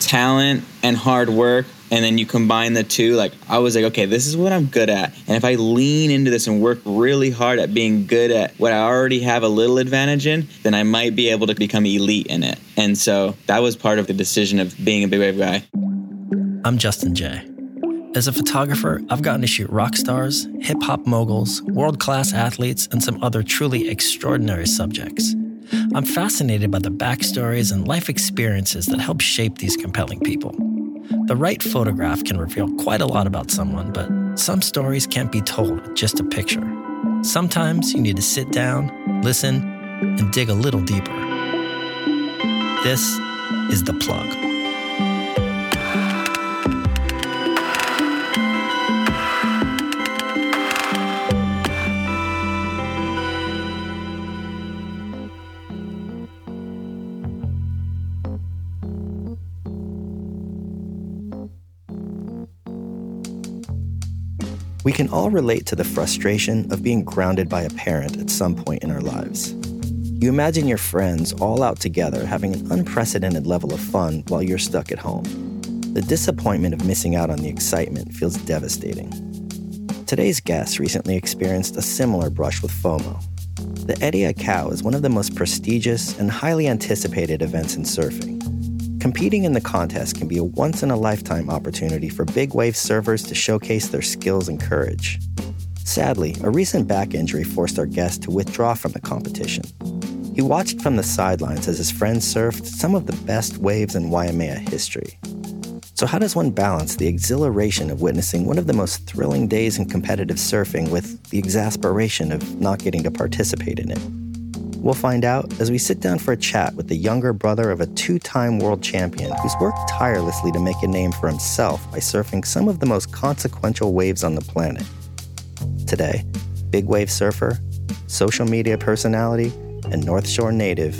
talent and hard work, and then you combine the two, like, I was like, okay, this is what I'm good at. And if I lean into this and work really hard at being good at what I already have a little advantage in, then I might be able to become elite in it. And so that was part of the decision of being a big wave guy. I'm Justin Jay. As a photographer, I've gotten to shoot rock stars, hip-hop moguls, world-class athletes, and some other truly extraordinary subjects. I'm fascinated by the backstories and life experiences that help shape these compelling people. The right photograph can reveal quite a lot about someone, but some stories can't be told with just a picture. Sometimes you need to sit down, listen, and dig a little deeper. This is The Plug. We can all relate to the frustration of being grounded by a parent at some point in our lives. You imagine your friends all out together having an unprecedented level of fun while you're stuck at home. The disappointment of missing out on the excitement feels devastating. Today's guest recently experienced a similar brush with FOMO. The Eddie Aikau is one of the most prestigious and highly anticipated events in surfing. Competing in the contest can be a once-in-a-lifetime opportunity for big wave surfers to showcase their skills and courage. Sadly, a recent back injury forced our guest to withdraw from the competition. He watched from the sidelines as his friends surfed some of the best waves in Waimea history. So how does one balance the exhilaration of witnessing one of the most thrilling days in competitive surfing with the exasperation of not getting to participate in it? We'll find out as we sit down for a chat with the younger brother of a two-time world champion who's worked tirelessly to make a name for himself by surfing some of the most consequential waves on the planet. Today, big wave surfer, social media personality, and North Shore native,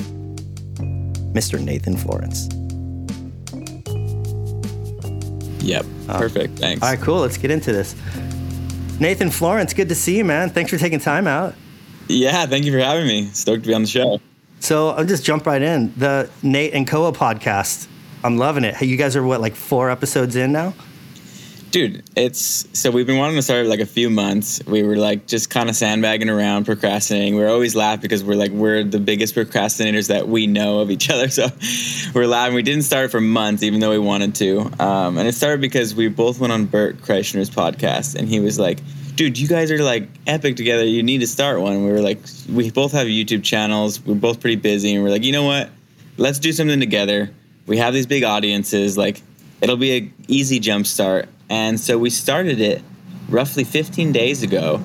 Mr. Nathan Florence. Yep, perfect, thanks. All right, cool, let's get into this. Nathan Florence, good to see you, man. Thanks for taking time out. Yeah, thank you for having me. Stoked to be on the show. So I'll just jump right in. The Nate and Koa podcast, I'm loving it. Hey, you guys are what, like 4 episodes in now? Dude, so we've been wanting to start like a few months. We were like just kind of sandbagging around, procrastinating. We're always laughing because we're the biggest procrastinators that we know of each other. So we're laughing. We didn't start for months, even though we wanted to. And it started because we both went on Bert Kreischer's podcast and he was like, dude, you guys are like epic together. You need to start one. We were like, we both have YouTube channels. We're both pretty busy. And we're like, you know what? Let's do something together. We have these big audiences. Like, it'll be an easy jump start. And so we started it roughly 15 days ago.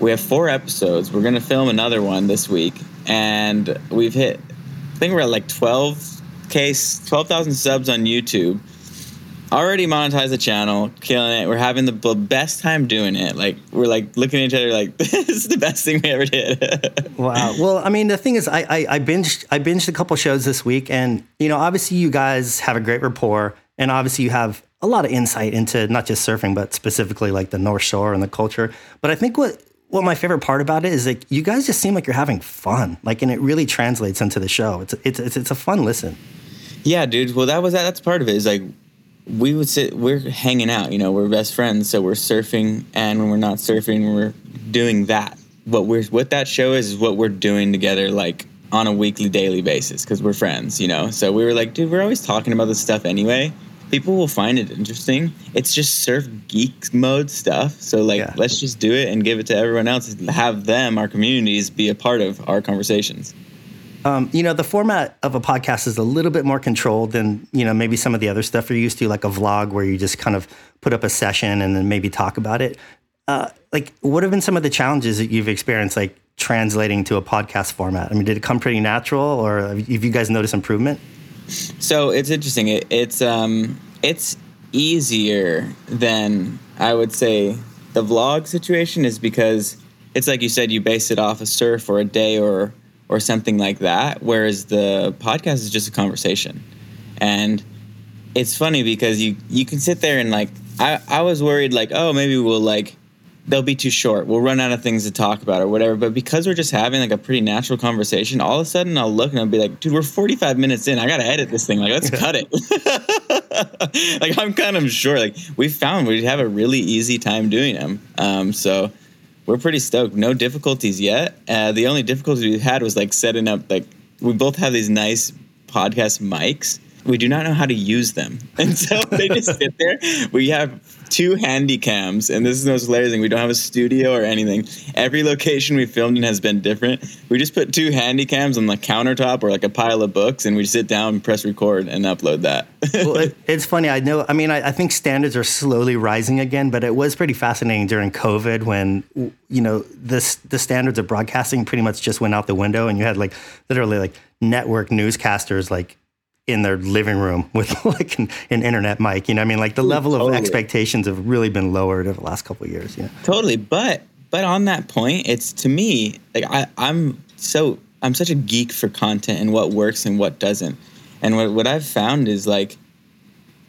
We have 4 episodes. We're going to film another one this week. And we've hit, I think we're at like 12,000 subs on YouTube. Already monetized the channel, killing it. We're having the best time doing it. Like, we're like looking at each other like, this is the best thing we ever did. Wow. Well, I mean, the thing is, I binged a couple shows this week, and you know, obviously you guys have a great rapport, and obviously you have a lot of insight into not just surfing, but specifically like the North Shore and the culture. But I think what my favorite part about it is like you guys just seem like you're having fun, like, and it really translates into the show. It's a fun listen. Yeah, dude. Well, that's part of it. Is like, we're hanging out, you know, we're best friends. So we're surfing, and when we're not surfing, we're doing that. What that show is what we're doing together, like on a weekly, daily basis, because we're friends, you know? So we were like, dude, we're always talking about this stuff anyway. People will find it interesting. It's just surf geek mode stuff. So like, yeah. Let's just do it and give it to everyone else. Have them, our communities, be a part of our conversations. You know, the format of a podcast is a little bit more controlled than, you know, maybe some of the other stuff you're used to, like a vlog where you just kind of put up a session and then maybe talk about it. Like, what have been some of the challenges that you've experienced, like translating to a podcast format? I mean, did it come pretty natural, or have you guys noticed improvement? So it's interesting. It's easier than I would say the vlog situation is, because it's like you said, you base it off a surf or a day or something like that, whereas the podcast is just a conversation. And it's funny because you can sit there and like, I was worried like, oh, maybe we'll like, they'll be too short. We'll run out of things to talk about or whatever. But because we're just having like a pretty natural conversation, all of a sudden I'll look and I'll be like, dude, we're 45 minutes in. I got to edit this thing. Like, let's cut it. Like, I'm kind of sure, like, we found we'd have a really easy time doing them. So we're pretty stoked. No difficulties yet. The only difficulty we had was, like, setting up, like, we both have these nice podcast mics. We do not know how to use them. And so they just sit there. We have two handy cams, and this is the most hilarious thing. We don't have a studio or anything. Every location we filmed in has been different. We just put two handy cams on the countertop or like a pile of books, and we sit down and press record and upload that. Well, it's funny. I know. I mean, I think standards are slowly rising again, but it was pretty fascinating during COVID when, you know, the standards of broadcasting pretty much just went out the window, and you had like literally like network newscasters like in their living room with like an internet mic, you know what I mean? Like the level of expectations have really been lowered over the last couple of years. Yeah, totally. But on that point, it's, to me, like I'm such a geek for content and what works and what doesn't. And what I've found is, like,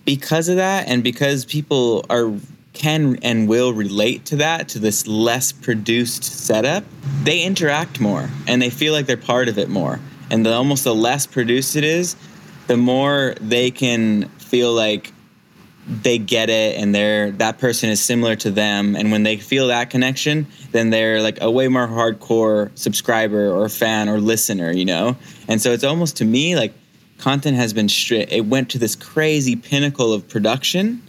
because of that, and because people can and will relate to that, to this less produced setup, they interact more and they feel like they're part of it more. And the less produced it is, the more they can feel like they get it, and that person is similar to them. And when they feel that connection, then they're like a way more hardcore subscriber or fan or listener, you know? And so it's almost, to me, like, content has been it went to this crazy pinnacle of production.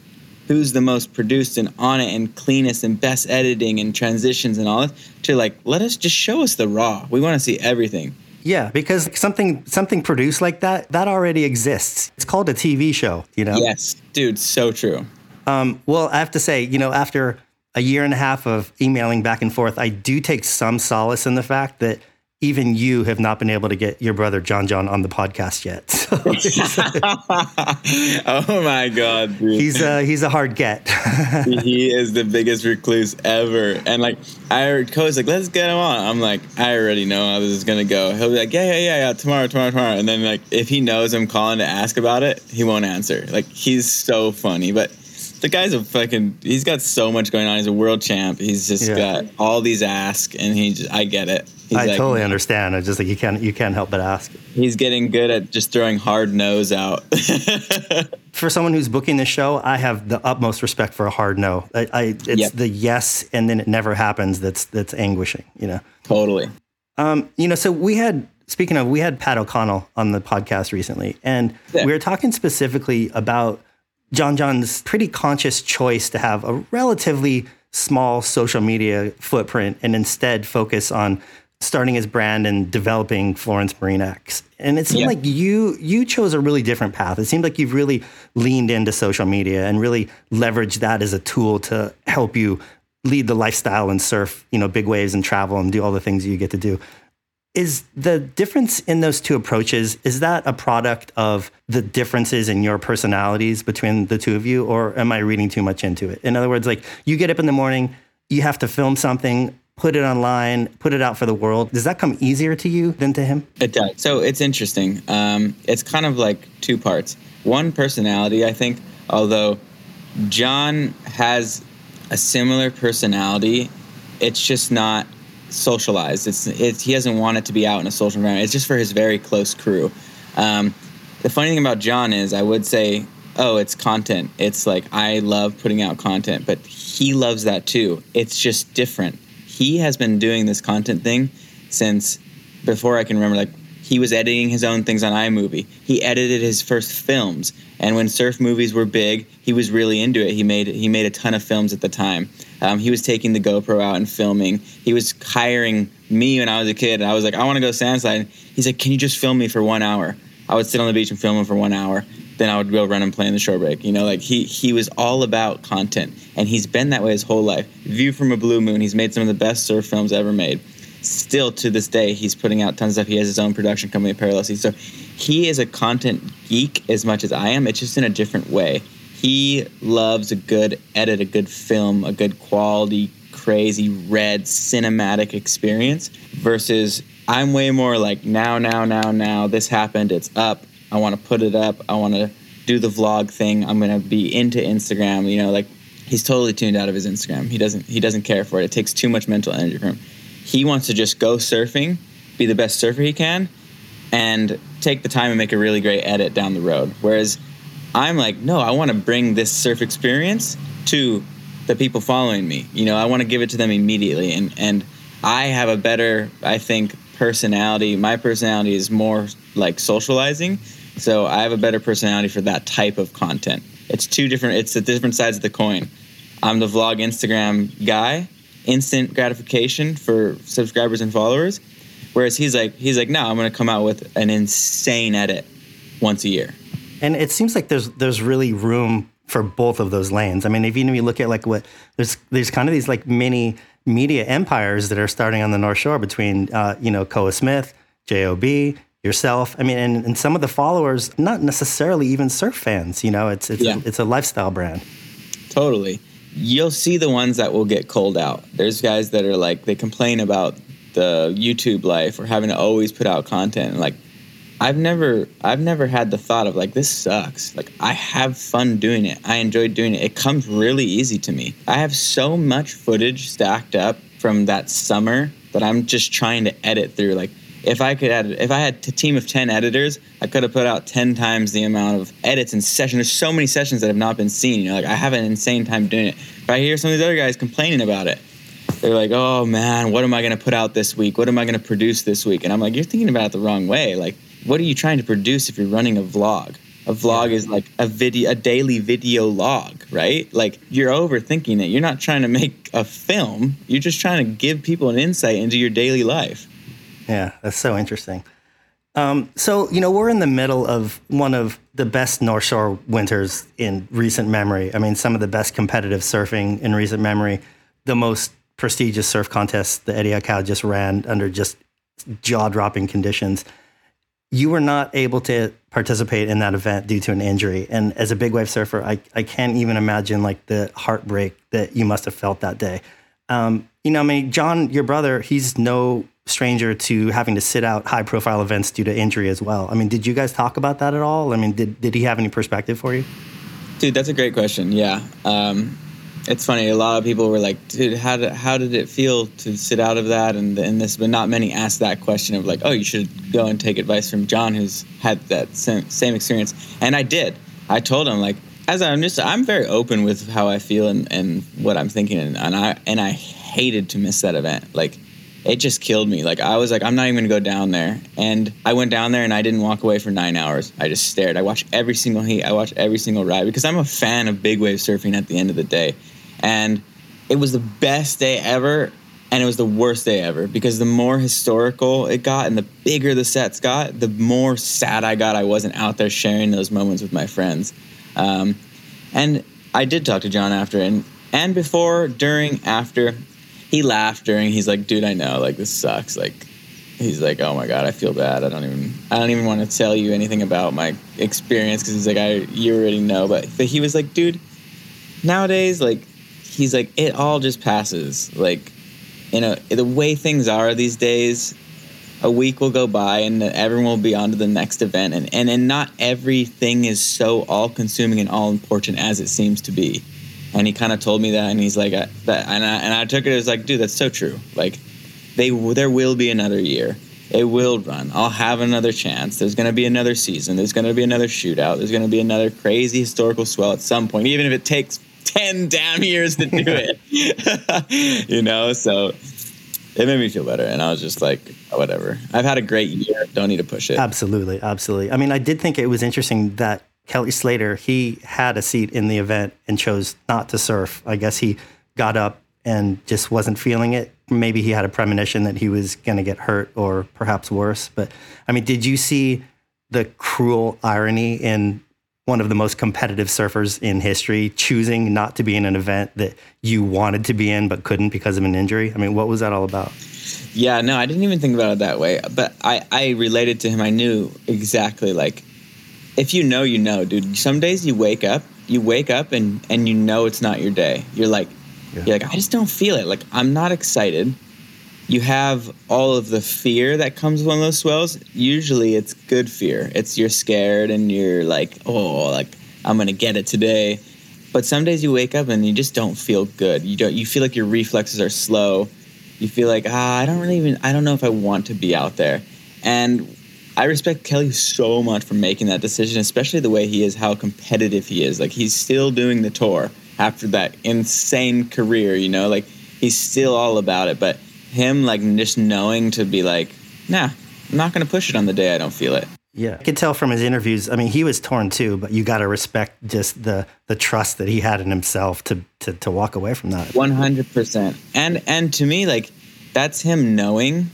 Who's the most produced and on it and cleanest and best editing and transitions and all that, to like, show us the raw. We want to see everything. Yeah, because something produced like that already exists. It's called a TV show, you know? Yes, dude, so true. Well, I have to say, you know, after a year and a half of emailing back and forth, I do take some solace in the fact that even you have not been able to get your brother John John on the podcast yet. So oh my God, dude. He's a hard get. He is the biggest recluse ever. And like, I heard Koa's like, let's get him on. I'm like, I already know how this is gonna go. He'll be like, yeah, tomorrow. And then, like, if he knows I'm calling to ask about it, he won't answer. Like, he's so funny, but. The guy's he's got so much going on. He's a world champ. He's just got all these asks, and I get it. He's totally understand. I just like, you can't help but ask. He's getting good at just throwing hard no's out. For someone who's booking this show, I have the utmost respect for a hard no. The yes, and then it never happens. That's anguishing, you know? Totally. You know, so we had Pat O'Connell on the podcast recently, and we were talking specifically about John John's pretty conscious choice to have a relatively small social media footprint and instead focus on starting his brand and developing Florence Marine X. And it seemed like you chose a really different path. It seemed like you've really leaned into social media and really leveraged that as a tool to help you lead the lifestyle and surf, you know, big waves and travel and do all the things you get to do. Is the difference in those two approaches, is that a product of the differences in your personalities between the two of you, or am I reading too much into it? In other words, like, you get up in the morning, you have to film something, put it online, put it out for the world. Does that come easier to you than to him? It does. So it's interesting. It's kind of like two parts. One, personality, I think, although John has a similar personality, it's just not socialized. He doesn't want it to be out in a social environment. It's just for his very close crew. The funny thing about John is, I would say, it's content. It's like, I love putting out content, but he loves that too. It's just different. He has been doing this content thing since before I can remember. Like, he was editing his own things on iMovie. He edited his first films, and when surf movies were big, he was really into it. He made a ton of films at the time. He was taking the GoPro out and filming. He was hiring me when I was a kid, and I was like, I want to go sandslide. He's like, can you just film me for 1 hour? I would sit on the beach and film him for 1 hour. Then I would go run and play in the shore break. You know, like, he was all about content, and he's been that way his whole life. View from a Blue Moon, he's made some of the best surf films ever made. Still to this day, he's putting out tons of stuff. He has his own production company, Parallels. So he is a content geek as much as I am. It's just in a different way. He loves a good edit, a good film, a good quality, crazy, red, cinematic experience, versus I'm way more like now. This happened. It's up. I want to put it up. I want to do the vlog thing. I'm going to be into Instagram. You know, like, he's totally tuned out of his Instagram. He doesn't care for it. It takes too much mental energy from him. He wants to just go surfing, be the best surfer he can, and take the time and make a really great edit down the road. Whereas I'm like, no, I want to bring this surf experience to the people following me. You know, I want to give it to them immediately. And I have a better, I think, personality. My personality is more like socializing. So I have a better personality for that type of content. It's two different, it's the different sides of the coin. I'm the vlog Instagram guy, instant gratification for subscribers and followers. Whereas he's like, no, I'm going to come out with an insane edit once a year. And it seems like there's really room for both of those lanes. I mean, even if you look at like what there's kind of these like mini media empires that are starting on the North Shore between Koa Smith, J.O.B., yourself. I mean, and some of the followers not necessarily even surf fans. You know, it's a lifestyle brand. Totally. You'll see the ones that will get called out. There's guys that are like, they complain about the YouTube life or having to always put out content. And like, I've never had the thought of like, this sucks. Like, I have fun doing it. I enjoy doing it. It comes really easy to me. I have so much footage stacked up from that summer that I'm just trying to edit through. Like, if I had a team of 10 editors, I could have put out 10 times the amount of edits and sessions. There's so many sessions that have not been seen. You know, like, I have an insane time doing it. But I hear some of these other guys complaining about it. They're like, oh man, what am I going to put out this week? What am I going to produce this week? And I'm like, you're thinking about it the wrong way. Like, what are you trying to produce if you're running a vlog? A vlog is like a daily video log, right? Like, you're overthinking it. You're not trying to make a film. You're just trying to give people an insight into your daily life. Yeah, that's so interesting. So, we're in the middle of one of the best North Shore winters in recent memory. I mean, some of the best competitive surfing in recent memory. The most prestigious surf contest, the Eddie Aikau, just ran under just jaw-dropping conditions. You were not able to participate in that event due to an injury. And as a big wave surfer, I can't even imagine like the heartbreak that you must have felt that day. John, your brother, he's no stranger to having to sit out high profile events due to injury as well. I mean, did you guys talk about that at all? I mean, did he have any perspective for you? Dude, that's a great question. Yeah. It's funny. A lot of people were like, dude, how did it feel to sit out of that? And this, but not many asked that question of like, oh, you should go and take advice from John, who's had that same experience. And I did. I told him, like, I'm very open with how I feel and what I'm thinking. And I hated to miss that event. Like, it just killed me. Like, I was like, I'm not even going to go down there. And I went down there and I didn't walk away for 9 hours. I just stared. I watched every single heat. I watched every single ride because I'm a fan of big wave surfing at the end of the day. And it was the best day ever. And it was the worst day ever because the more historical it got and the bigger the sets got, the more sad I got. I wasn't out there sharing those moments with my friends. And I did talk to John after and before, during, after. He laughed during. He's like, dude, I know, like, this sucks. Like, he's like, oh my God, I feel bad. I don't even want to tell you anything about my experience because he's like, you already know. But he was like, dude, nowadays, like, he's like, it all just passes. Like, you know, the way things are these days, a week will go by and everyone will be on to the next event. And not everything is so all-consuming and all-important as it seems to be. And he kind of told me that, and he's like, I took it as like, dude, that's so true. Like, there will be another year. It will run. I'll have another chance. There's going to be another season. There's going to be another shootout. There's going to be another crazy historical swell at some point, even if it takes 10 damn years to do it. You know, so it made me feel better. And I was just like, whatever. I've had a great year. Don't need to push it. Absolutely. Absolutely. I mean, I did think it was interesting that Kelly Slater, he had a seat in the event and chose not to surf. I guess he got up and just wasn't feeling it. Maybe he had a premonition that he was going to get hurt or perhaps worse. But, I mean, did you see the cruel irony in one of the most competitive surfers in history choosing not to be in an event that you wanted to be in but couldn't because of an injury? I mean, what was that all about? Yeah, no, I didn't even think about it that way. But I related to him. I knew exactly, like, if you know, you know, dude. Some days you wake up and you know it's not your day. You're like, I just don't feel it. Like, I'm not excited. You have all of the fear that comes with one of those swells. Usually it's good fear. It's you're scared and you're like, oh, like, I'm going to get it today. But some days you wake up and you just don't feel good. You feel like your reflexes are slow. You feel like, I don't know if I want to be out there. And I respect Kelly so much for making that decision, especially the way he is, how competitive he is. Like, he's still doing the tour after that insane career, you know? Like, he's still all about it. But him, like, just knowing to be like, nah, I'm not going to push it on the day I don't feel it. Yeah, I could tell from his interviews. I mean, he was torn too, but you got to respect just the trust that he had in himself to walk away from that. 100%. And to me, like, that's him knowing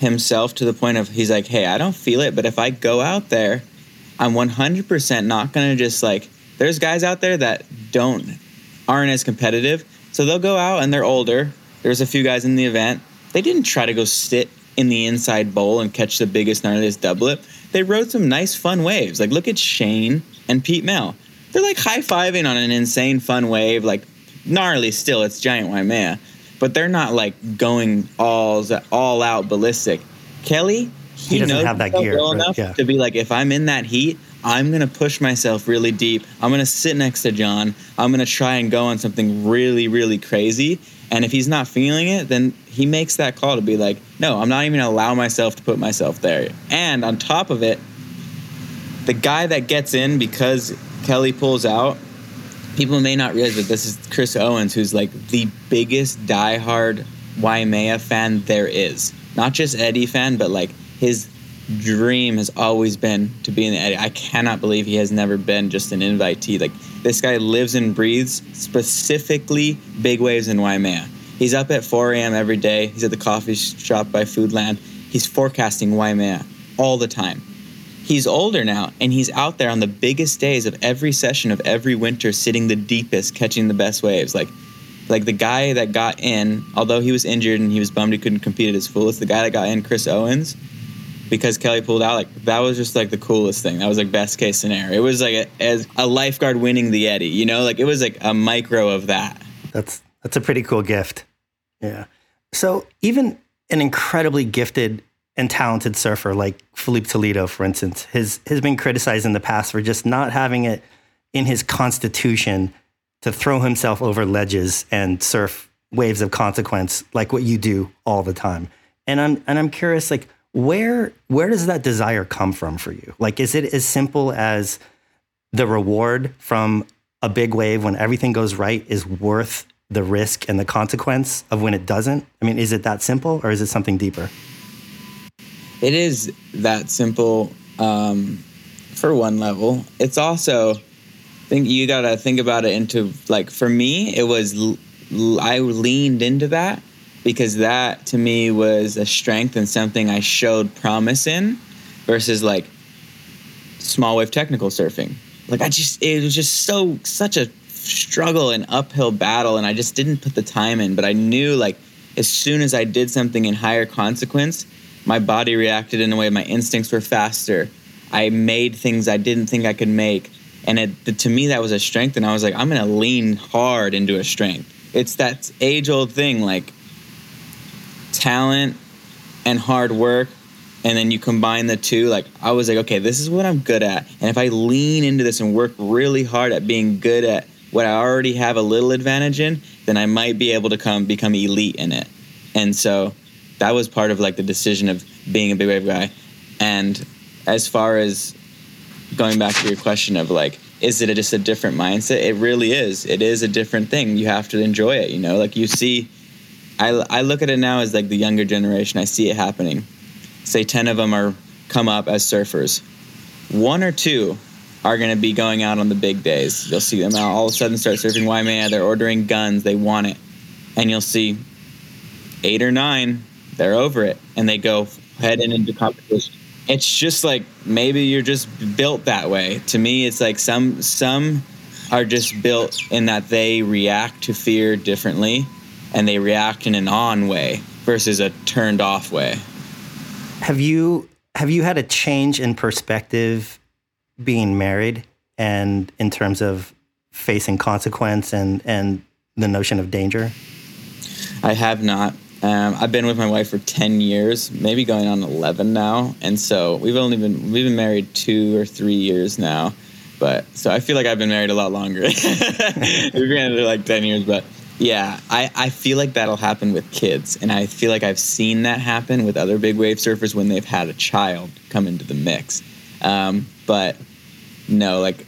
himself to the point of he's like, hey, I don't feel it, but if I go out there, I'm 100% not going to just like, there's guys out there that aren't as competitive. So they'll go out and they're older. There's a few guys in the event. They didn't try to go sit in the inside bowl and catch the biggest gnarliest doublet. They rode some nice fun waves. Like, look at Shane and Pete Mel. They're like high-fiving on an insane fun wave, like gnarly still, it's giant Waimea. But they're not like going all out ballistic. Kelly, he doesn't have that gear well enough to be like, if I'm in that heat, I'm gonna push myself really deep. I'm gonna sit next to John. I'm gonna try and go on something really, really crazy. And if he's not feeling it, then he makes that call to be like, no, I'm not even going to allow myself to put myself there. And on top of it, the guy that gets in because Kelly pulls out, people may not realize that this is Chris Owens, who's like the biggest diehard Waimea fan there is. Not just Eddie fan, but like his dream has always been to be in the Eddie. I cannot believe he has never been just an invitee. Like, this guy lives and breathes specifically big waves in Waimea. He's up at 4 a.m. every day. He's at the coffee shop by Foodland. He's forecasting Waimea all the time. He's older now, and he's out there on the biggest days of every session of every winter, sitting the deepest, catching the best waves. Like the guy that got in, although he was injured and he was bummed he couldn't compete at his fullest, the guy that got in, Chris Owens, because Kelly pulled out, like, that was just like the coolest thing. That was like best case scenario. It was like as a lifeguard winning the Eddie, you know, like it was like a micro of that. That's a pretty cool gift. Yeah. So even an incredibly gifted and talented surfer like Felipe Toledo, for instance, has been criticized in the past for just not having it in his constitution to throw himself over ledges and surf waves of consequence like what you do all the time. And I'm curious, like, where does that desire come from for you? Like, is it as simple as the reward from a big wave when everything goes right is worth the risk and the consequence of when it doesn't? I mean, is it that simple, or is it something deeper? It is that simple for one level. It's also, I think you got to think about it into, like, for me, it was, I leaned into that because that to me was a strength and something I showed promise in versus like small wave technical surfing. Like, it was just such a struggle and uphill battle, and I just didn't put the time in, but I knew, like, as soon as I did something in higher consequence, my body reacted in a way, my instincts were faster. I made things I didn't think I could make. And to me, that was a strength, and I was like, I'm going to lean hard into a strength. It's that age-old thing, like, talent and hard work, and then you combine the two. Like, I was like, okay, this is what I'm good at, and if I lean into this and work really hard at being good at what I already have a little advantage in, then I might be able to become elite in it. And so that was part of, like, the decision of being a big wave guy. And as far as going back to your question of, like, is it just a different mindset? It really is. It is a different thing. You have to enjoy it, you know? Like, you see, I look at it now as, like, the younger generation. I see it happening. Say 10 of them come up as surfers. One or two are going to be going out on the big days. You'll see them all of a sudden start surfing Waimea. They're ordering guns. They want it. And you'll see 8 or 9, they're over it, and they go head into competition. It's just like, maybe you're just built that way. To me, it's like some are just built in that they react to fear differently, and they react in an on way versus a turned off way. Have you had a change in perspective being married, and in terms of facing consequence and the notion of danger? I have not. I've been with my wife for 10 years, maybe going on 11 now. And so we've been married 2 or 3 years now. But so I feel like I've been married a lot longer. We've been married like 10 years, but Yeah, I feel like that'll happen with kids, and I feel like I've seen that happen with other big wave surfers when they've had a child come into the mix. But no, like,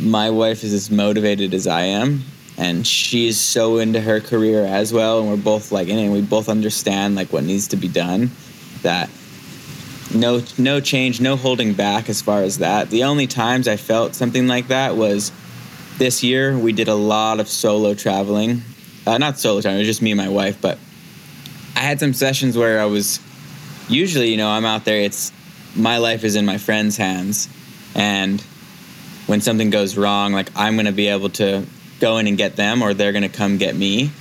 my wife is as motivated as I am, and she's so into her career as well, and we're both like in it, and we both understand like what needs to be done, that no change, no holding back as far as that. The only times I felt something like that was this year. We did a lot of solo traveling. Not solo traveling, it was just me and my wife, but I had some sessions where I was, usually, you know, I'm out there, it's, my life is in my friend's hands, and when something goes wrong, like, I'm going to be able to go in and get them, or they're going to come get me.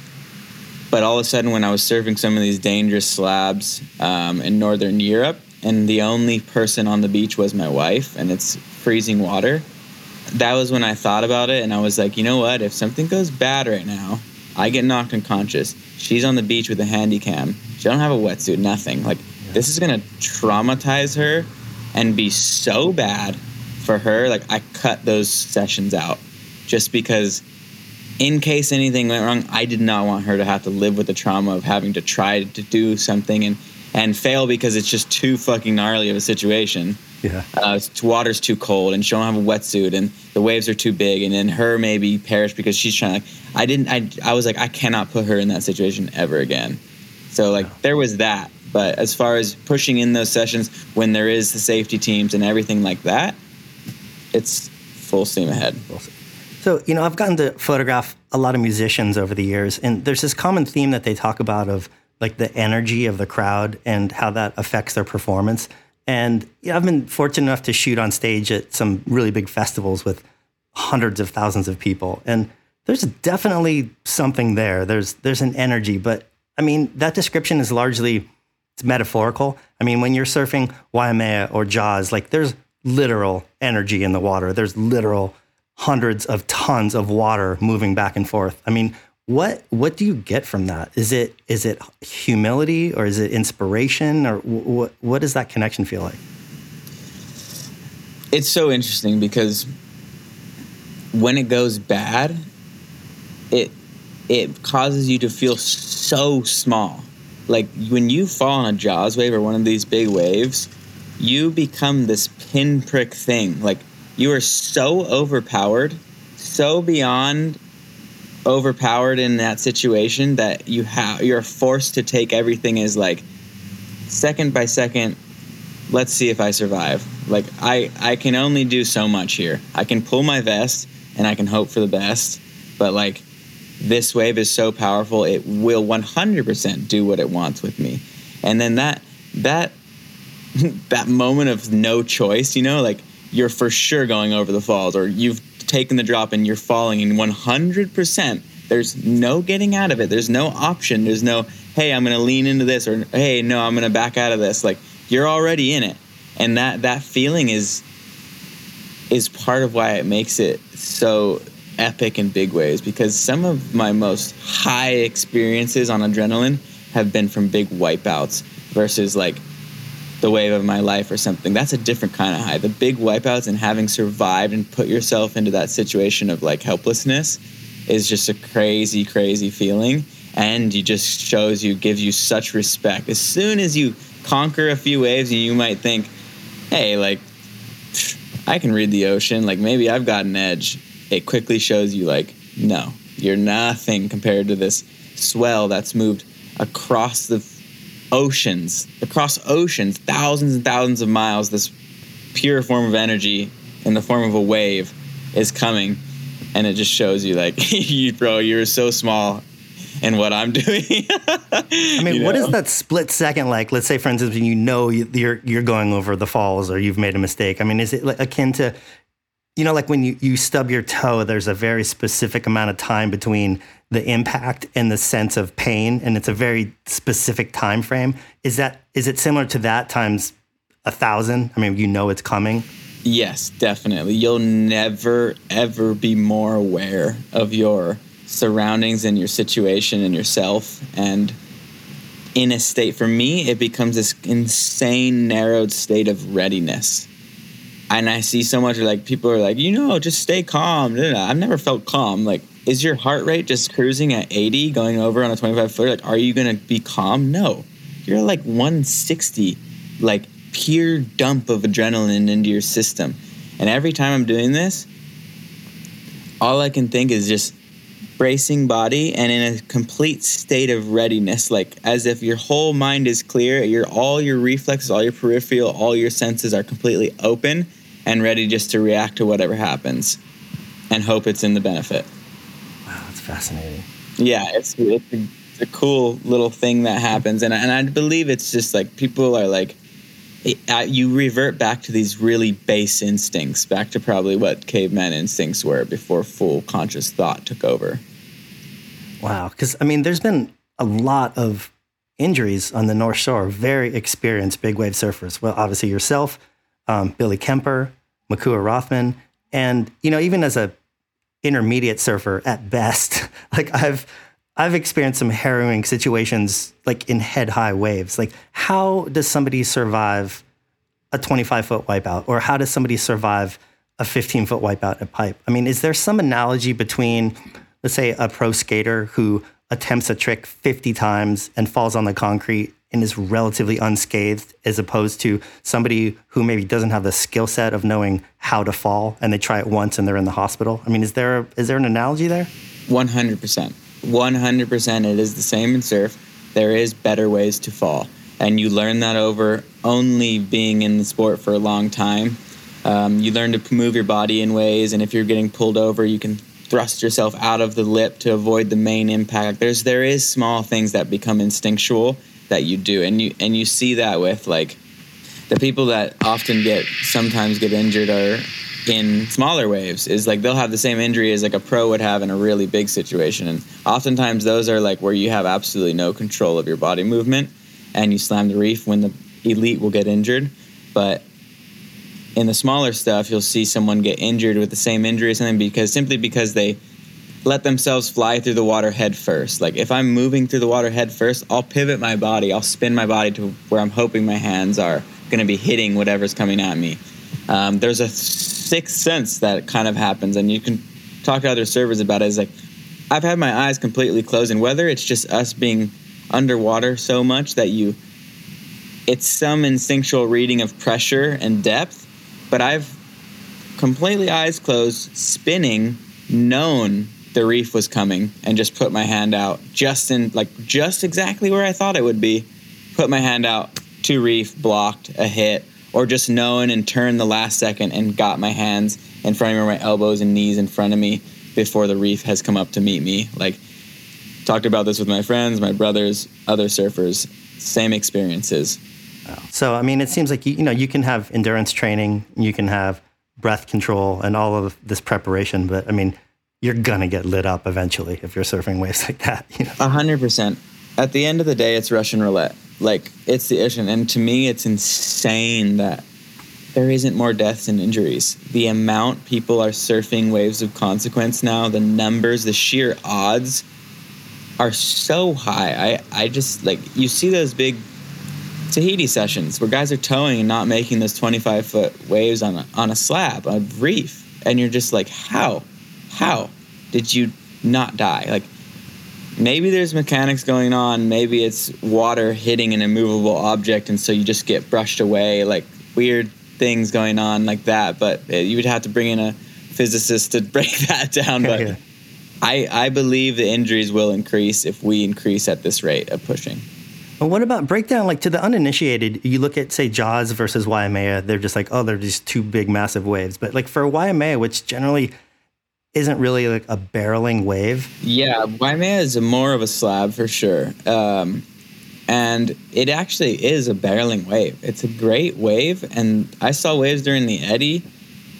But all of a sudden, when I was surfing some of these dangerous slabs in Northern Europe, and the only person on the beach was my wife, and it's freezing water, that was when I thought about it, and I was like, you know what? If something goes bad right now, I get knocked unconscious. She's on the beach with a handy cam. She don't have a wetsuit, nothing. Like, this is going to traumatize her and be so bad for her. Like, I cut those sessions out just because, in case anything went wrong, I did not want her to have to live with the trauma of having to try to do something and fail because it's just too fucking gnarly of a situation. Yeah, water's too cold, and she don't have a wetsuit, and the waves are too big, and then her maybe perish because she's trying. Like, I was like, I cannot put her in that situation ever again. So like, there was that. But as far as pushing in those sessions when there is the safety teams and everything like that, it's full steam ahead. So, you know, I've gotten to photograph a lot of musicians over the years, and there's this common theme that they talk about of like the energy of the crowd and how that affects their performance. And yeah, I've been fortunate enough to shoot on stage at some really big festivals with hundreds of thousands of people. And there's definitely something there. There's an energy. But I mean, that description is largely, it's metaphorical. I mean, when you're surfing Waimea or Jaws, like, there's literal energy in the water. There's literal hundreds of tons of water moving back and forth. I mean, what do you get from that? Is it humility, or is it inspiration, or what does that connection feel like? It's so interesting because when it goes bad, it causes you to feel so small. Like, when you fall on a Jaws wave or one of these big waves, you become this pinprick thing. Like, you are so overpowered, so beyond overpowered in that situation that you're forced to take everything as like second by second. Let's see if I survive. Like, I can only do so much here. I can pull my vest and I can hope for the best, but like, this wave is so powerful, it will 100% do what it wants with me. And then that moment of no choice, you know, like, you're for sure going over the falls, or you've taken the drop and you're falling, and 100%, there's no getting out of it. There's no option. There's no, hey, I'm going to lean into this, or hey, no, I'm going to back out of this. Like, you're already in it. And that feeling is part of why it makes it so epic in big waves, because some of my most high experiences on adrenaline have been from big wipeouts versus like the wave of my life or something. That's a different kind of high. The big wipeouts and having survived and put yourself into that situation of like helplessness is just a crazy, crazy feeling. And it just gives you such respect. As soon as you conquer a few waves, you might think, hey, like, I can read the ocean. Like, maybe I've got an edge. It quickly shows you, like, no, you're nothing compared to this swell that's moved across the oceans, thousands and thousands of miles. This pure form of energy in the form of a wave is coming, and it just shows you, like, you're so small in what I'm doing. I mean, what is that split second like? Let's say, for instance, when you know you're going over the falls or you've made a mistake. I mean, is it like akin to, you know, like when you stub your toe, there's a very specific amount of time between the impact and the sense of pain, and it's a very specific time frame. Is it similar to that times 1,000? I mean, you know it's coming. Yes, definitely. You'll never, ever be more aware of your surroundings and your situation and yourself. And in a state, for me, it becomes this insane narrowed state of readiness. And I see so much like people are like, you know, just stay calm. I've never felt calm. Like, is your heart rate just cruising at 80 going over on a 25-footer? Like, are you going to be calm? No. You're like 160, like pure dump of adrenaline into your system. And every time I'm doing this, all I can think is just bracing body and in a complete state of readiness, like as if your whole mind is clear, all your reflexes, all your peripheral, all your senses are completely open and ready just to react to whatever happens and hope it's in the benefit. Wow, that's fascinating. Yeah, it's a cool little thing that happens. And I believe it's just like people are like, you revert back to these really base instincts, back to probably what caveman instincts were before full conscious thought took over. Wow, because, I mean, there's been a lot of injuries on the North Shore, very experienced big wave surfers. Well, obviously yourself, Billy Kemper, Makua Rothman, and, you know, even as a intermediate surfer at best, like I've experienced some harrowing situations, like in head-high waves. Like, how does somebody survive a 25-foot wipeout? Or how does somebody survive a 15-foot wipeout at Pipe? I mean, is there some analogy between, let's say, a pro skater who attempts a trick 50 times and falls on the concrete and is relatively unscathed, as opposed to somebody who maybe doesn't have the skill set of knowing how to fall and they try it once and they're in the hospital? I mean, is there an analogy there? 100%. 100%. It is the same in surf. There is better ways to fall. And you learn that over only being in the sport for a long time. You learn to move your body in ways, and if you're getting pulled over, you can thrust yourself out of the lip to avoid the main impact. There is small things that become instinctual that you do. And you see that with, like, the people that often sometimes get injured are in smaller waves, is like they'll have the same injury as like a pro would have in a really big situation. And oftentimes those are like where you have absolutely no control of your body movement and you slam the reef when the elite will get injured. But in the smaller stuff, you'll see someone get injured with the same injury or something because they let themselves fly through the water head first. Like, if I'm moving through the water head first, I'll pivot my body. I'll spin my body to where I'm hoping my hands are going to be hitting whatever's coming at me. There's a sixth sense that kind of happens, and you can talk to other surfers about it. It's like, I've had my eyes completely closed, and whether it's just us being underwater so much that it's some instinctual reading of pressure and depth, but I've completely eyes closed, spinning, known the reef was coming, and just put my hand out just exactly where I thought it would be, put my hand out to reef, blocked a hit, or just knowing and turn the last second and got my hands in front of me, or my elbows and knees in front of me before the reef has come up to meet me. Like, talked about this with my friends, my brothers, other surfers, same experiences. So, I mean, it seems like, you know, you can have endurance training, you can have breath control and all of this preparation, but, I mean, you're going to get lit up eventually if you're surfing waves like that. You know? 100%. At the end of the day, it's Russian roulette. Like, it's the ocean, and to me, it's insane that there isn't more deaths and injuries. The amount people are surfing waves of consequence now, the numbers, the sheer odds are so high. I just, like, you see those big Tahiti sessions where guys are towing and not making those 25-foot waves on a slab, a reef, and you're just like, how did you not die? Like, maybe there's mechanics going on. Maybe it's water hitting an immovable object, and so you just get brushed away, like weird things going on like that. But you would have to bring in a physicist to break that down. But yeah. I believe the injuries will increase if we increase at this rate of pushing. And what about breakdown? Like, to the uninitiated, you look at, say, Jaws versus Waimea. They're just like, oh, they're just two big, massive waves. But, like, for Waimea, which generally isn't really like a barreling wave. Yeah, Waimea is more of a slab for sure. And it actually is a barreling wave. It's a great wave. And I saw waves during the Eddie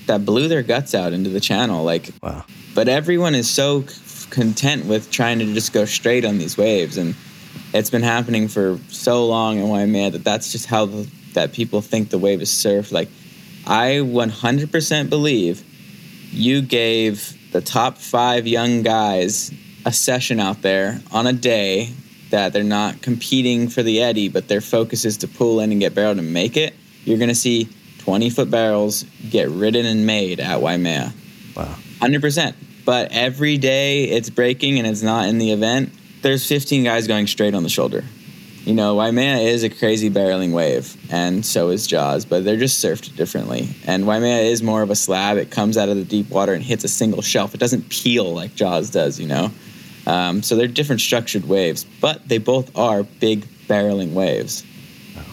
that blew their guts out into the channel. Like, wow. But everyone is so content with trying to just go straight on these waves. And it's been happening for so long in Waimea that's just how that people think the wave is surfed. Like, I 100% believe you gave the top 5 young guys a session out there on a day that they're not competing for the Eddie, but their focus is to pull in and get barreled and make it, you're going to see 20-foot barrels get ridden and made at Waimea. Wow. 100%. But every day it's breaking and it's not in the event, there's 15 guys going straight on the shoulder. You know, Waimea is a crazy barreling wave, and so is Jaws, but they're just surfed differently. And Waimea is more of a slab. It comes out of the deep water and hits a single shelf. It doesn't peel like Jaws does, you know. So they're different structured waves, but they both are big barreling waves. Wow.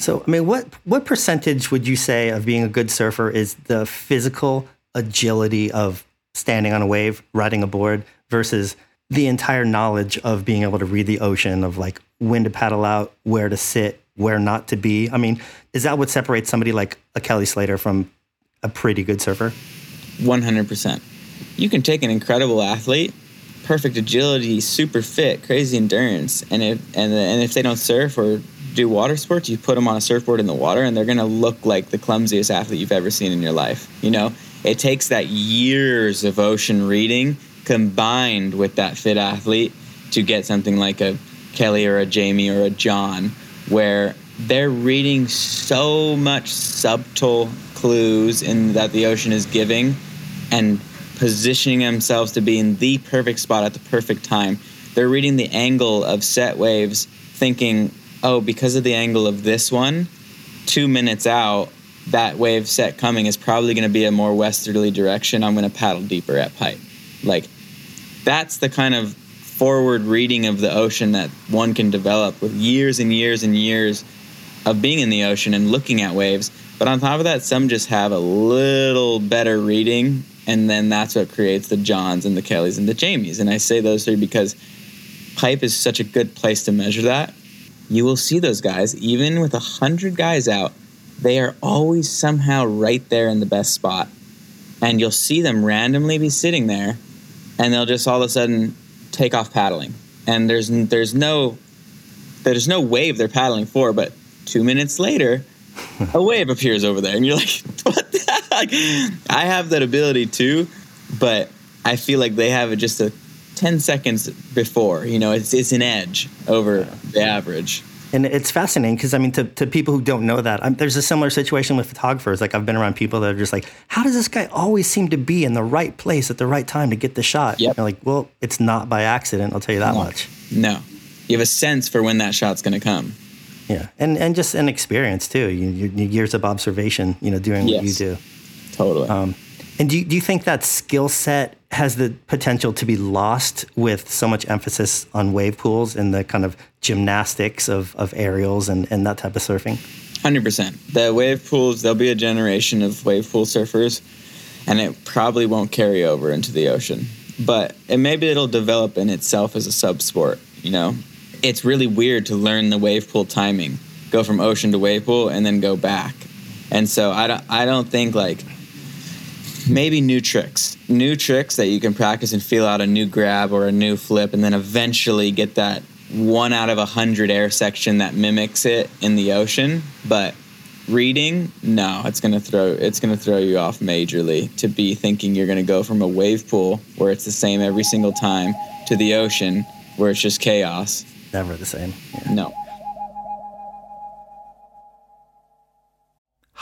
So, I mean, what percentage would you say of being a good surfer is the physical agility of standing on a wave, riding a board, versus the entire knowledge of being able to read the ocean, of like when to paddle out, where to sit, where not to be? I mean, is that what separates somebody like a Kelly Slater from a pretty good surfer? 100%. You can take an incredible athlete, perfect agility, super fit, crazy endurance, and if they don't surf or do water sports, you put them on a surfboard in the water, and they're going to look like the clumsiest athlete you've ever seen in your life. You know, it takes that years of ocean reading combined with that fit athlete to get something like a Kelly or a Jamie or a John, where they're reading so much subtle clues in that the ocean is giving and positioning themselves to be in the perfect spot at the perfect time. They're reading the angle of set waves, thinking, oh, because of the angle of this one, 2 minutes out, that wave set coming is probably going to be a more westerly direction. I'm going to paddle deeper at Pipe. Like, that's the kind of forward reading of the ocean that one can develop with years and years and years of being in the ocean and looking at waves. But on top of that, some just have a little better reading, and then that's what creates the Johns and the Kellys and the Jamies. And I say those three because Pipe is such a good place to measure that. You will see those guys, even with 100 guys out, they are always somehow right there in the best spot. And you'll see them randomly be sitting there, and they'll just all of a sudden take off paddling. And there's no wave they're paddling for, but 2 minutes later, a wave appears over there. And you're like, what the heck? Like, I have that ability too, but I feel like they have it just a 10 seconds before. You know, it's an edge over the average. And it's fascinating because, I mean, to people who don't know that, there's a similar situation with photographers. Like, I've been around people that are just like, how does this guy always seem to be in the right place at the right time to get the shot? Yep. And you're like, well, it's not by accident, I'll tell you that much. No. You have a sense for when that shot's going to come. Yeah. And just an experience, too. You years of observation, you know, doing what you do. Totally. And do you think that skill set has the potential to be lost with so much emphasis on wave pools and the kind of gymnastics of aerials and that type of surfing? 100%. The wave pools, there'll be a generation of wave pool surfers, and it probably won't carry over into the ocean. But maybe it'll develop in itself as a sub-sport, you know? It's really weird to learn the wave pool timing, go from ocean to wave pool, and then go back. And so I don't think, like... Maybe new tricks that you can practice and feel out a new grab or a new flip, and then eventually get that 1 out of 100 air section that mimics it in the ocean. But reading, no, it's gonna throw you off majorly to be thinking you're gonna go from a wave pool where it's the same every single time to the ocean where it's just chaos. Never the same. Yeah. No.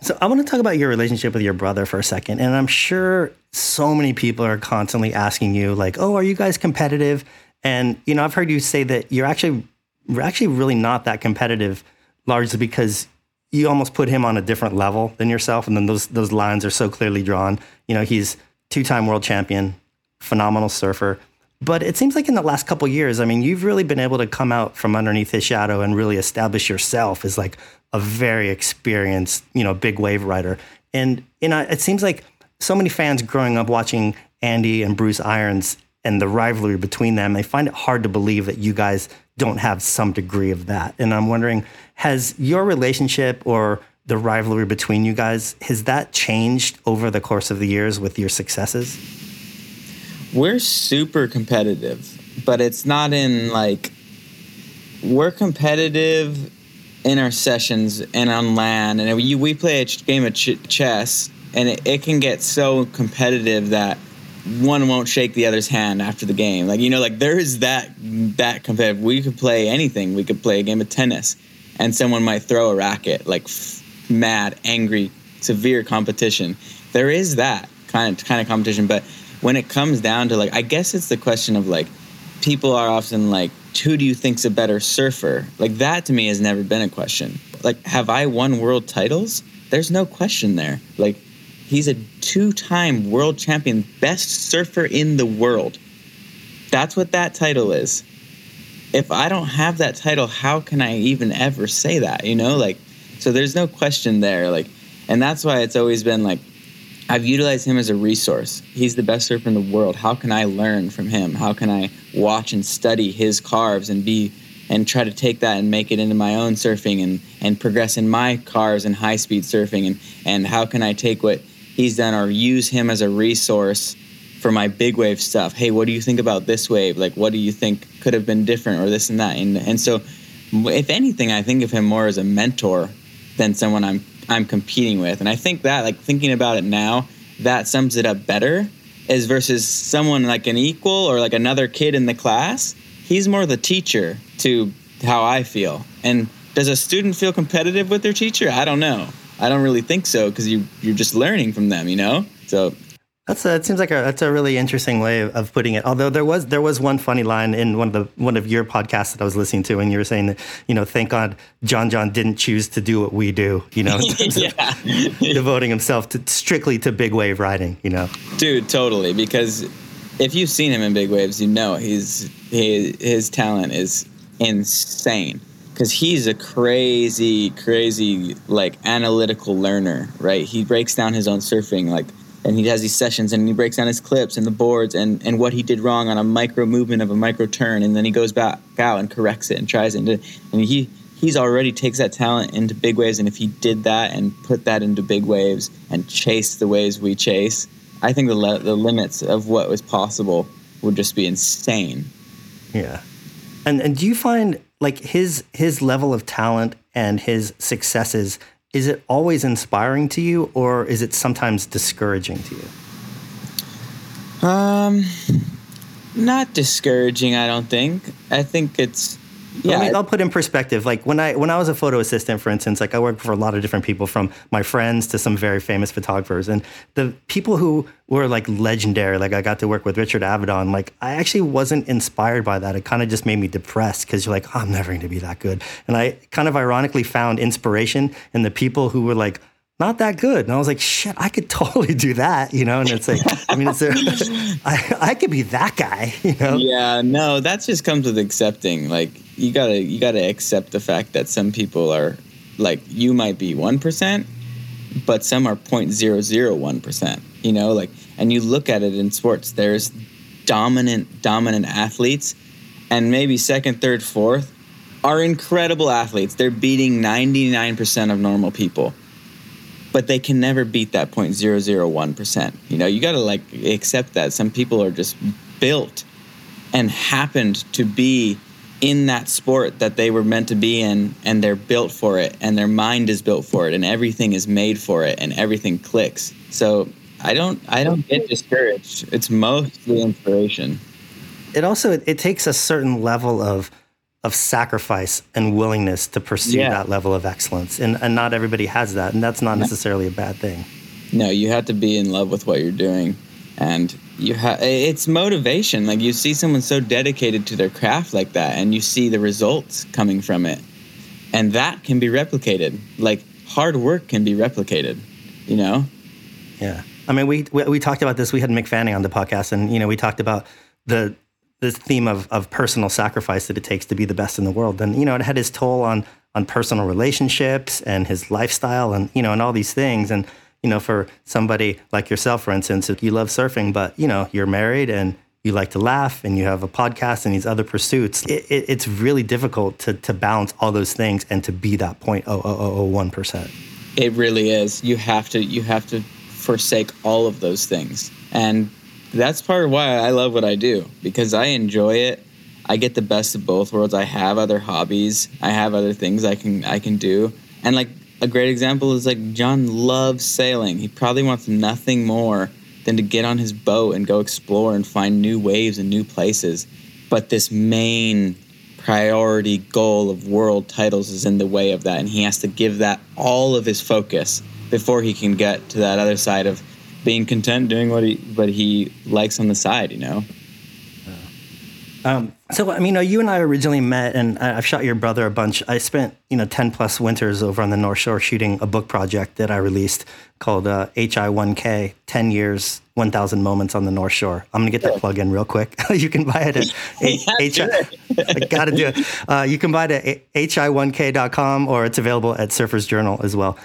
So I want to talk about your relationship with your brother for a second. And I'm sure so many people are constantly asking you like, oh, are you guys competitive? And, you know, I've heard you say that we're actually really not that competitive, largely because you almost put him on a different level than yourself. And then those lines are so clearly drawn. You know, he's two-time world champion, phenomenal surfer. But it seems like in the last couple of years, I mean, you've really been able to come out from underneath his shadow and really establish yourself as like a very experienced, you know, big wave rider. And, you know, it seems like so many fans growing up watching Andy and Bruce Irons and the rivalry between them, they find it hard to believe that you guys don't have some degree of that. And I'm wondering, has your relationship or the rivalry between you guys, has that changed over the course of the years with your successes? We're super competitive, but it's not in like, we're competitive in our sessions and on land. And we play a game of chess, and it can get so competitive that one won't shake the other's hand after the game. Like, you know, like there is that competitive. We could play anything. We could play a game of tennis and someone might throw a racket, like mad, angry, severe competition. There is that kind of competition. But when it comes down to like, I guess it's the question of like, people are often like, who do you think's a better surfer? Like that to me has never been a question. Like, have I won world titles? There's no question there. Like, he's a two-time world champion, best surfer in the world. That's what that title is. If I don't have that title, how can I even ever say that, you know? Like, so there's no question there. Like, and that's why it's always been like, I've utilized him as a resource. He's the best surfer in the world. How can I learn from him? How can I watch and study his carves and try to take that and make it into my own surfing and progress in my carves and high-speed surfing? And how can I take what he's done or use him as a resource for my big wave stuff? Hey, what do you think about this wave? Like, what do you think could have been different or this and that? And so if anything, I think of him more as a mentor than someone I'm competing with. And I think that, like, thinking about it now, that sums it up better, is versus someone like an equal or like another kid in the class. He's more the teacher to how I feel. And does a student feel competitive with their teacher? I don't know. I don't really think so, because you're just learning from them, you know? So that seems like that's a really interesting way of putting it. Although there was one funny line in one of your podcasts that I was listening to, and you were saying that, you know, thank God John didn't choose to do what we do, you know, in terms of devoting himself strictly to big wave riding, you know? Dude, totally. Because if you've seen him in big waves, you know his talent is insane. Because he's a crazy, like, analytical learner, right? He breaks down his own surfing, like, and he has these sessions, and he breaks down his clips and the boards and what he did wrong on a micro movement of a micro turn, and then he goes back out and corrects it and tries it. And he's already takes that talent into big waves, and if he did that and put that into big waves and chased the waves we chase, I think the limits of what was possible would just be insane. Yeah. And do you find, like, his level of talent and his successes, is it always inspiring to you, or is it sometimes discouraging to you? Not discouraging, I don't think. I think it's, yeah. I'll put in perspective, like, when I was a photo assistant, for instance, like, I worked for a lot of different people, from my friends to some very famous photographers, and the people who were, like, legendary, like, I got to work with Richard Avedon, like, I actually wasn't inspired by that. It kind of just made me depressed, because you're like, oh, I'm never going to be that good. And I kind of ironically found inspiration in the people who were, like, not that good. And I was like, shit, I could totally do that, you know? And it's like, I mean, I could be that guy, you know? Yeah, no, that just comes with accepting. Like, you gotta accept the fact that some people are, like, you might be 1%, but some are 0.001%, you know? Like, and you look at it in sports, there's dominant athletes, and maybe second, third, fourth are incredible athletes. They're beating 99% of normal people. but they can never beat that 0.001%. You know, you got to like accept that some people are just built and happened to be in that sport that they were meant to be in, and they're built for it, and their mind is built for it, and everything is made for it, and everything clicks. So I don't get discouraged. It's mostly inspiration. It also it takes a certain level of sacrifice and willingness to pursue that level of excellence, and not everybody has that, and that's not necessarily a bad thing. No, you have to be in love with what you're doing, and it's motivation. Like, you see someone so dedicated to their craft like that, and you see the results coming from it, and that can be replicated. Like, hard work can be replicated, you know? Yeah. I mean, we talked about this. We had Mick Fanning on the podcast, and, you know, we talked about the theme of personal sacrifice that it takes to be the best in the world. And, you know, it had his toll on personal relationships and his lifestyle and, you know, and all these things. And, you know, for somebody like yourself, for instance, if you love surfing, but, you know, you're married and you like to laugh and you have a podcast and these other pursuits, it's really difficult to balance all those things and to be that 0.00001%. It really is. You have to forsake all of those things. And that's part of why I love what I do, because I enjoy it. I get the best of both worlds. I have other hobbies. I have other things I can do. And like a great example is like John loves sailing. He probably wants nothing more than to get on his boat and go explore and find new waves and new places. But this main priority goal of world titles is in the way of that. And he has to give that all of his focus before he can get to that other side of being content doing what he likes on the side, you know? So, I mean, you and I originally met, and I've shot your brother a bunch. I spent, 10 plus winters over on the North Shore shooting a book project that I released called HI One K: 10 Years, 1,000 Moments on the North Shore. I'm going to get that plug in real quick. You can buy it at I got to do it. You can buy it at hi1k.com, or it's available at Surfers Journal as well.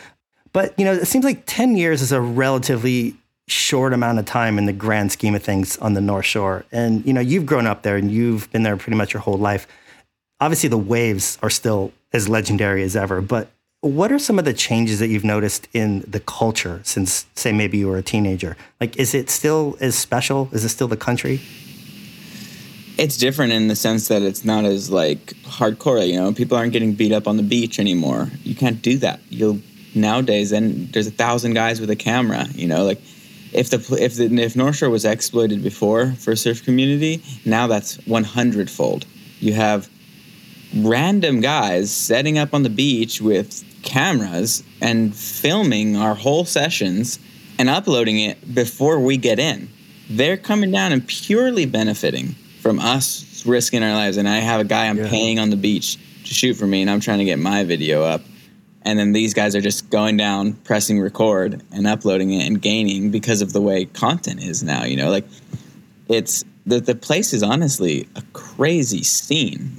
But, it seems like 10 years is a relatively short amount of time in the grand scheme of things on the North Shore. And, you've grown up there and you've been there pretty much your whole life. Obviously, the waves are still as legendary as ever. But what are some of the changes that you've noticed in the culture since, say, maybe you were a teenager? Like, is it still as special? Is it still the country? It's different in the sense that it's not as, hardcore. People aren't getting beat up on the beach anymore. You can't do that. Nowadays, and there's 1,000 guys with a camera. If North Shore was exploited before for surf community, now that's 100-fold. You have random guys setting up on the beach with cameras and filming our whole sessions and uploading it before we get in. They're coming down and purely benefiting from us risking our lives. And I have a guy I'm paying on the beach to shoot for me, and I'm trying to get my video up. And then these guys are just going down, pressing record, and uploading it and gaining because of the way content is now, It's the place is honestly a crazy scene.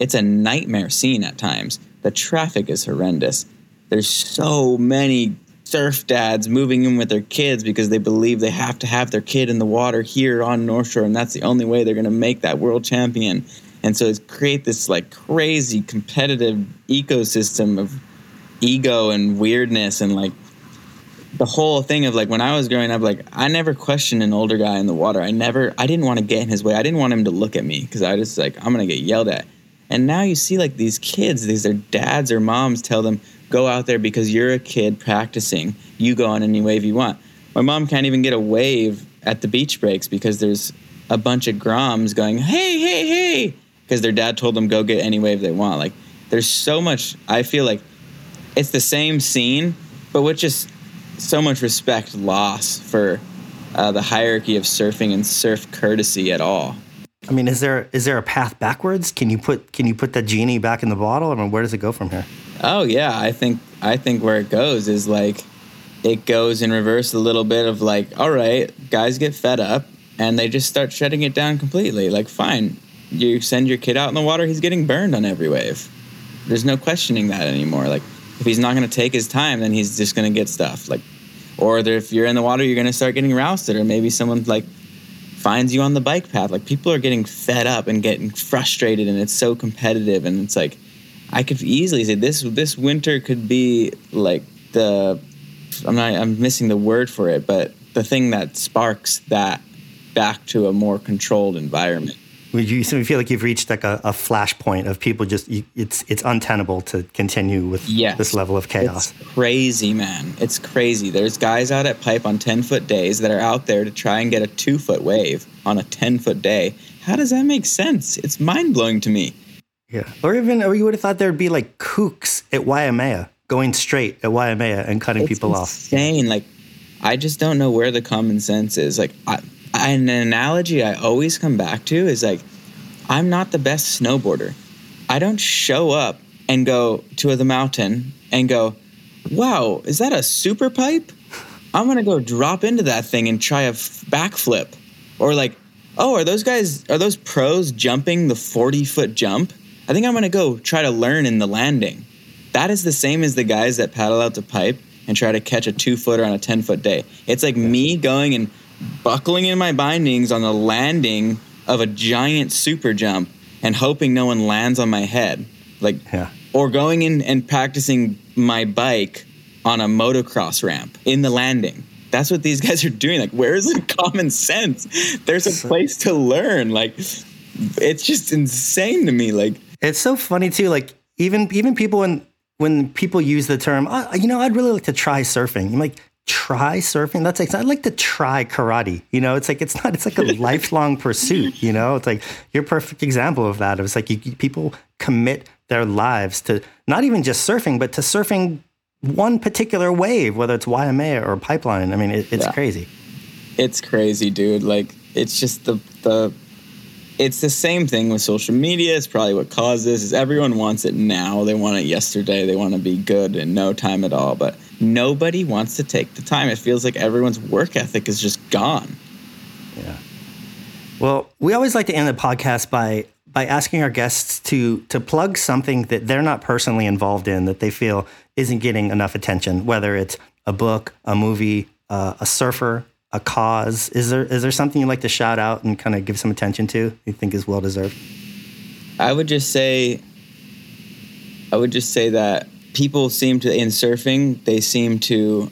It's a nightmare scene at times. The traffic is horrendous. There's so many surf dads moving in with their kids because they believe they have to have their kid in the water here on North Shore, and that's the only way they're going to make that world champion. And so it's create this crazy competitive ecosystem of ego and weirdness and the whole thing of when I was growing up, I never questioned an older guy in the water. I didn't want to get in his way. I didn't want him to look at me because I was I'm going to get yelled at. And now you see these kids, their dads or moms tell them, go out there because you're a kid practicing. You go on any wave you want. My mom can't even get a wave at the beach breaks because there's a bunch of groms going, hey, hey, hey, because their dad told them go get any wave they want. There's so much. I feel like it's the same scene, but with just so much respect lost for the hierarchy of surfing and surf courtesy at all. I mean, is there a path backwards? Can you put that genie back in the bottle? I mean, where does it go from here? Oh yeah, I think where it goes is it goes in reverse a little bit of all right, guys get fed up and they just start shutting it down completely. Fine. You send your kid out in the water, he's getting burned on every wave. There's no questioning that anymore. If he's not going to take his time, then he's just going to get stuffed. Or if you're in the water, you're going to start getting rousted, or maybe someone, finds you on the bike path. People are getting fed up and getting frustrated, and it's so competitive. And it's I could easily say this winter could be, the I'm missing the word for it, but the thing that sparks that back to a more controlled environment. Would you feel like you've reached like a flashpoint of people just, it's untenable to continue with this level of chaos? It's crazy, man. It's crazy. There's guys out at Pipe on 10-foot days that are out there to try and get a 2-foot wave on a 10-foot day. How does that make sense? It's mind-blowing to me. Yeah. Or even, or you would have thought there'd be like kooks at Waimea, going straight at Waimea and cutting people off. It's insane. Like, I just don't know where the common sense is. Like, an analogy I always come back to is like, I'm not the best snowboarder. I don't show up and go to the mountain and go, wow, is that a super pipe? I'm going to go drop into that thing and try a backflip. Or like, oh, are those pros jumping the 40-foot jump? I think I'm going to go try to learn in the landing. That is the same as the guys that paddle out the pipe and try to catch a 2-footer on a 10-foot day. It's like me going and buckling in my bindings on the landing of a giant super jump and hoping no one lands on my head. Or going in and practicing my bike on a motocross ramp in the landing. That's what these guys are doing. Like, where is the common sense? There's a place to learn. Like, it's just insane to me. Like, it's so funny too. Like, even people when people use the term, I'd really like to try surfing. I'm like, try surfing? That's like, I'd like to try karate. You know, it's like, it's not, it's like a lifelong pursuit, you know? It's like, you're a perfect example of that. It was like, people commit their lives to not even just surfing, but to surfing one particular wave, whether it's Waimea or Pipeline. I mean, it's crazy. It's crazy, dude. Like, it's just it's the same thing with social media. It's probably what caused this, is everyone wants it now. They want it yesterday. They want to be good in no time at all. But nobody wants to take the time. It feels like everyone's work ethic is just gone. Yeah. Well, we always like to end the podcast by asking our guests to plug something that they're not personally involved in that they feel isn't getting enough attention, whether it's a book, a movie, a surfer, a cause. Is there something you'd like to shout out and kind of give some attention to you think is well-deserved? I would just say that people seem to, in surfing, they seem to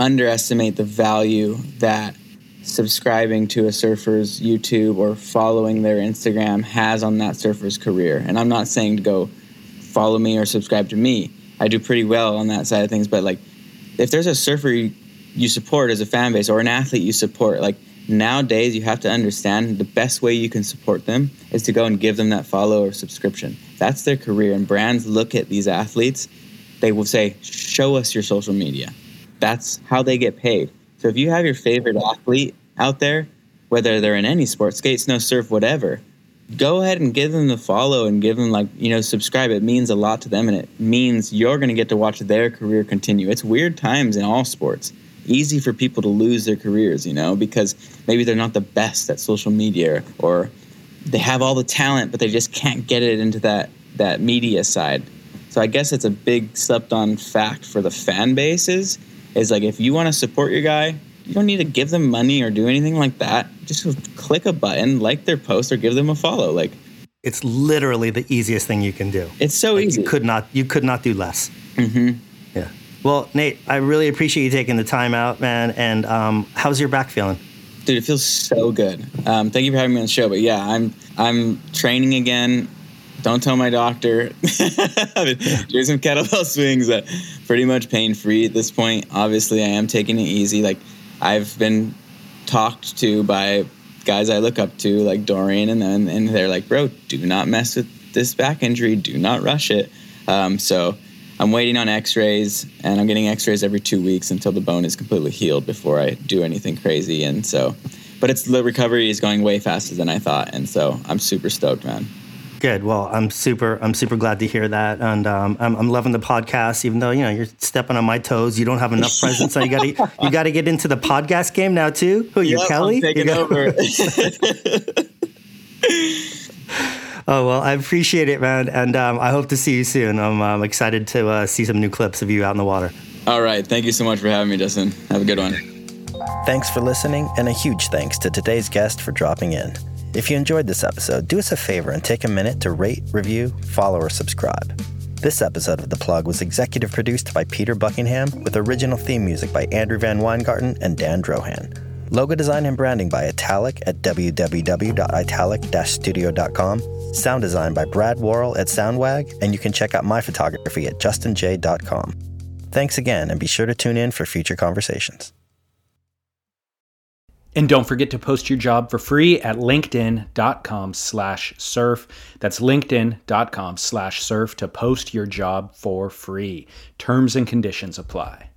underestimate the value that subscribing to a surfer's YouTube or following their Instagram has on that surfer's career. And I'm not saying to go follow me or subscribe to me. I do pretty well on that side of things. But like, if there's a surfer you support as a fan base or an athlete you support, like nowadays you have to understand the best way you can support them is to go and give them that follow or subscription. That's their career. And brands look at these athletes, they will say, show us your social media. That's how they get paid. So if you have your favorite athlete out there, whether they're in any sport, skate, snow, surf, whatever, go ahead and give them the follow and give them subscribe. It means a lot to them, and it means you're going to get to watch their career continue. It's weird times in all sports. Easy for people to lose their careers, because maybe they're not the best at social media or they have all the talent, but they just can't get it into that media side. So I guess it's a big slept on fact for the fan bases. Is like, if you want to support your guy, you don't need to give them money or do anything like that. Just click a button, like their post, or give them a follow. Like, it's literally the easiest thing you can do. It's so easy. You could not do less. Mm-hmm. Yeah. Well, Nate, I really appreciate you taking the time out, man. And how's your back feeling? Dude, it feels so good. Thank you for having me on the show. But yeah, I'm training again. Don't tell my doctor. I've been doing some kettlebell swings that pretty much pain-free at this point. Obviously, I am taking it easy. Like, I've been talked to by guys I look up to, like Dorian, and they're like, bro, do not mess with this back injury. Do not rush it. So I'm waiting on x-rays, and I'm getting x-rays every 2 weeks until the bone is completely healed before I do anything crazy. And so, but the recovery is going way faster than I thought. And so I'm super stoked, man. Good. Well, I'm super glad to hear that, and I'm loving the podcast. Even though you're stepping on my toes, you don't have enough presence, so you gotta get into the podcast game now too. Who, you're Kelly? I'm taking over. Oh well, I appreciate it, man, and I hope to see you soon. I'm excited to see some new clips of you out in the water. All right, thank you so much for having me, Justin. Have a good one. Thanks for listening, and a huge thanks to today's guest for dropping in. If you enjoyed this episode, do us a favor and take a minute to rate, review, follow, or subscribe. This episode of The Plug was executive produced by Peter Buckingham with original theme music by Andrew Van Weingarten and Dan Drohan. Logo design and branding by Italic at www.italic-studio.com. Sound design by Brad Worrell at Soundwag, and you can check out my photography at justinj.com. Thanks again, and be sure to tune in for future conversations. And don't forget to post your job for free at linkedin.com/surf. That's linkedin.com/surf to post your job for free. Terms and conditions apply.